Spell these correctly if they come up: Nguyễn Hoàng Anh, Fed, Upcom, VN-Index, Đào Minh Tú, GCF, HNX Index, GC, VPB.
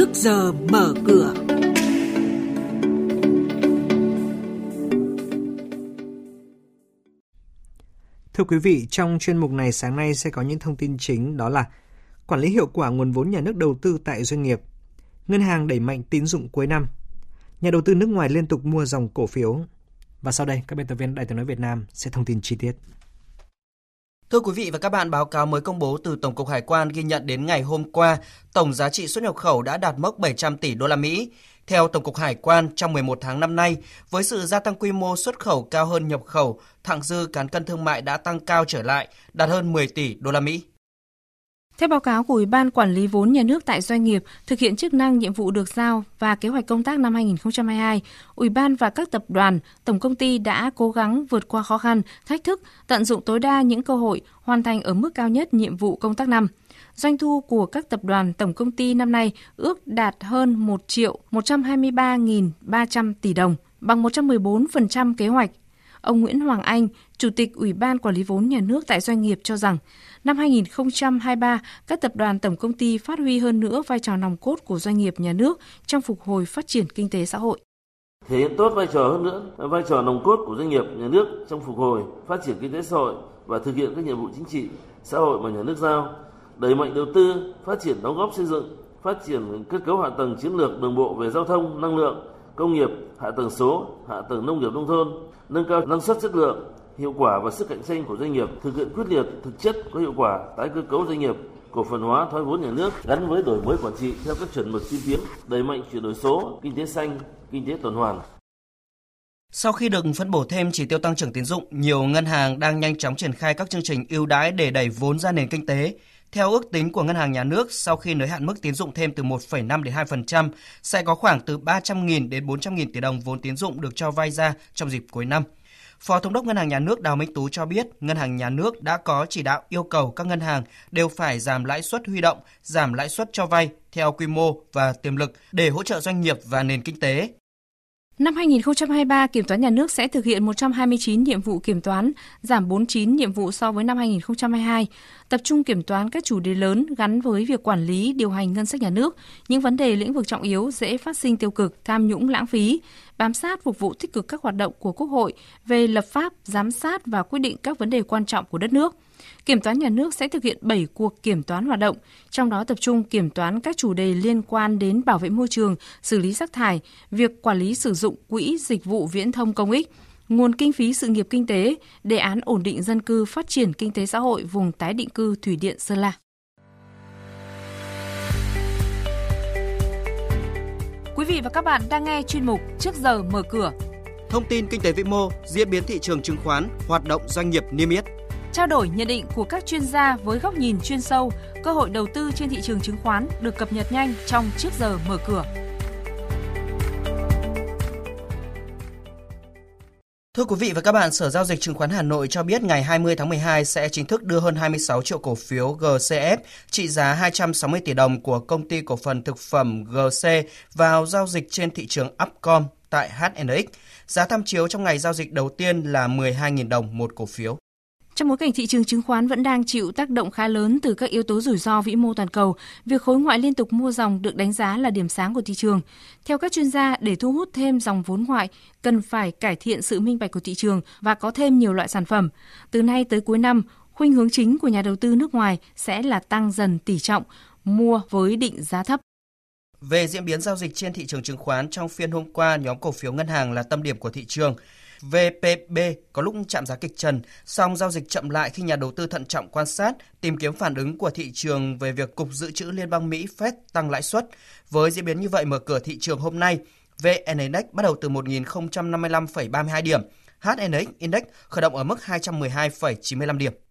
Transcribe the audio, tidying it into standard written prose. trước giờ mở cửa. Thưa quý vị, trong chuyên mục này sáng nay sẽ có những thông tin chính, đó là quản lý hiệu quả nguồn vốn nhà nước đầu tư tại doanh nghiệp, ngân hàng đẩy mạnh tín dụng cuối năm, nhà đầu tư nước ngoài liên tục mua dòng cổ phiếu. Và sau đây, các biên tập viên Đài Tiếng nói Việt Nam sẽ thông tin chi tiết. Thưa quý vị và các bạn, báo cáo mới công bố từ Tổng cục Hải quan ghi nhận đến ngày hôm qua, tổng giá trị xuất nhập khẩu đã đạt mốc 700 tỷ đô la Mỹ. Theo Tổng cục Hải quan, trong 11 tháng năm nay, với sự gia tăng quy mô xuất khẩu cao hơn nhập khẩu, thặng dư cán cân thương mại đã tăng cao trở lại, đạt hơn 10 tỷ đô la Mỹ. Theo báo cáo của Ủy ban Quản lý vốn nhà nước tại doanh nghiệp, thực hiện chức năng nhiệm vụ được giao và kế hoạch công tác năm 2022, Ủy ban và các tập đoàn, tổng công ty đã cố gắng vượt qua khó khăn, thách thức, tận dụng tối đa những cơ hội, hoàn thành ở mức cao nhất nhiệm vụ công tác năm. Doanh thu của các tập đoàn, tổng công ty năm nay ước đạt hơn 1.123.300 tỷ đồng, bằng 114% kế hoạch. Ông Nguyễn Hoàng Anh, Chủ tịch Ủy ban Quản lý vốn nhà nước tại doanh nghiệp cho rằng, năm 2023, các tập đoàn tổng công ty phát huy hơn nữa vai trò nòng cốt của doanh nghiệp nhà nước trong phục hồi phát triển kinh tế xã hội. Thể hiện tốt vai trò hơn nữa, vai trò nòng cốt của doanh nghiệp nhà nước trong phục hồi phát triển kinh tế xã hội và thực hiện các nhiệm vụ chính trị, xã hội mà nhà nước giao, đẩy mạnh đầu tư, phát triển đóng góp xây dựng, phát triển kết cấu hạ tầng chiến lược đường bộ về giao thông, năng lượng, công nghiệp, hạ tầng số, hạ tầng nông nghiệp nông thôn, nâng cao năng suất chất lượng, hiệu quả và sức cạnh tranh của doanh nghiệp, thực hiện quyết liệt, thực chất, có hiệu quả tái cơ cấu doanh nghiệp, cổ phần hóa thoái vốn nhà nước gắn với đổi mới quản trị theo các chuẩn mực tiên tiến, đẩy mạnh chuyển đổi số, kinh tế xanh, kinh tế tuần hoàn. Sau khi được phân bổ thêm chỉ tiêu tăng trưởng tín dụng, nhiều ngân hàng đang nhanh chóng triển khai các chương trình ưu đãi để đẩy vốn ra nền kinh tế. Theo ước tính của Ngân hàng Nhà nước, sau khi nới hạn mức tín dụng thêm từ 1,5 đến 2%, sẽ có khoảng từ 300.000 đến 400.000 tỷ đồng vốn tín dụng được cho vay ra trong dịp cuối năm. Phó Thống đốc Ngân hàng Nhà nước Đào Minh Tú cho biết, Ngân hàng Nhà nước đã có chỉ đạo yêu cầu các ngân hàng đều phải giảm lãi suất huy động, giảm lãi suất cho vay theo quy mô và tiềm lực để hỗ trợ doanh nghiệp và nền kinh tế. Năm 2023, Kiểm toán Nhà nước sẽ thực hiện 129 nhiệm vụ kiểm toán, giảm 49 nhiệm vụ so với năm 2022, tập trung kiểm toán các chủ đề lớn gắn với việc quản lý, điều hành ngân sách nhà nước, những vấn đề lĩnh vực trọng yếu dễ phát sinh tiêu cực, tham nhũng lãng phí, bám sát phục vụ tích cực các hoạt động của Quốc hội về lập pháp, giám sát và quyết định các vấn đề quan trọng của đất nước. Kiểm toán Nhà nước sẽ thực hiện 7 cuộc kiểm toán hoạt động, trong đó tập trung kiểm toán các chủ đề liên quan đến bảo vệ môi trường, xử lý rác thải, việc quản lý sử dụng quỹ dịch vụ viễn thông công ích, nguồn kinh phí sự nghiệp kinh tế, đề án ổn định dân cư phát triển kinh tế xã hội vùng tái định cư Thủy Điện Sơn La. Quý vị và các bạn đang nghe chuyên mục Trước giờ mở cửa. Thông tin kinh tế vĩ mô, diễn biến thị trường chứng khoán, hoạt động doanh nghiệp niêm yết. Trao đổi nhận định của các chuyên gia với góc nhìn chuyên sâu, cơ hội đầu tư trên thị trường chứng khoán được cập nhật nhanh trong Trước giờ mở cửa. Thưa quý vị và các bạn, Sở Giao dịch Chứng khoán Hà Nội cho biết ngày 20 tháng 12 sẽ chính thức đưa hơn 26 triệu cổ phiếu GCF trị giá 260 tỷ đồng của công ty cổ phần thực phẩm GC vào giao dịch trên thị trường Upcom tại HNX. Giá tham chiếu trong ngày giao dịch đầu tiên là 12.000 đồng một cổ phiếu. Trong bối cảnh thị trường chứng khoán vẫn đang chịu tác động khá lớn từ các yếu tố rủi ro vĩ mô toàn cầu, việc khối ngoại liên tục mua dòng được đánh giá là điểm sáng của thị trường. Theo các chuyên gia, để thu hút thêm dòng vốn ngoại, cần phải cải thiện sự minh bạch của thị trường và có thêm nhiều loại sản phẩm. Từ nay tới cuối năm, khuynh hướng chính của nhà đầu tư nước ngoài sẽ là tăng dần tỷ trọng, mua với định giá thấp. Về diễn biến giao dịch trên thị trường chứng khoán, trong phiên hôm qua, nhóm cổ phiếu ngân hàng là tâm điểm của thị trường. VPB có lúc chạm giá kịch trần, song giao dịch chậm lại khi nhà đầu tư thận trọng quan sát, tìm kiếm phản ứng của thị trường về việc Cục Dự trữ Liên bang Mỹ Fed tăng lãi suất. Với diễn biến như vậy, mở cửa thị trường hôm nay, VN-Index bắt đầu từ 1.055,32 điểm, HNX Index khởi động ở mức 212,95 điểm.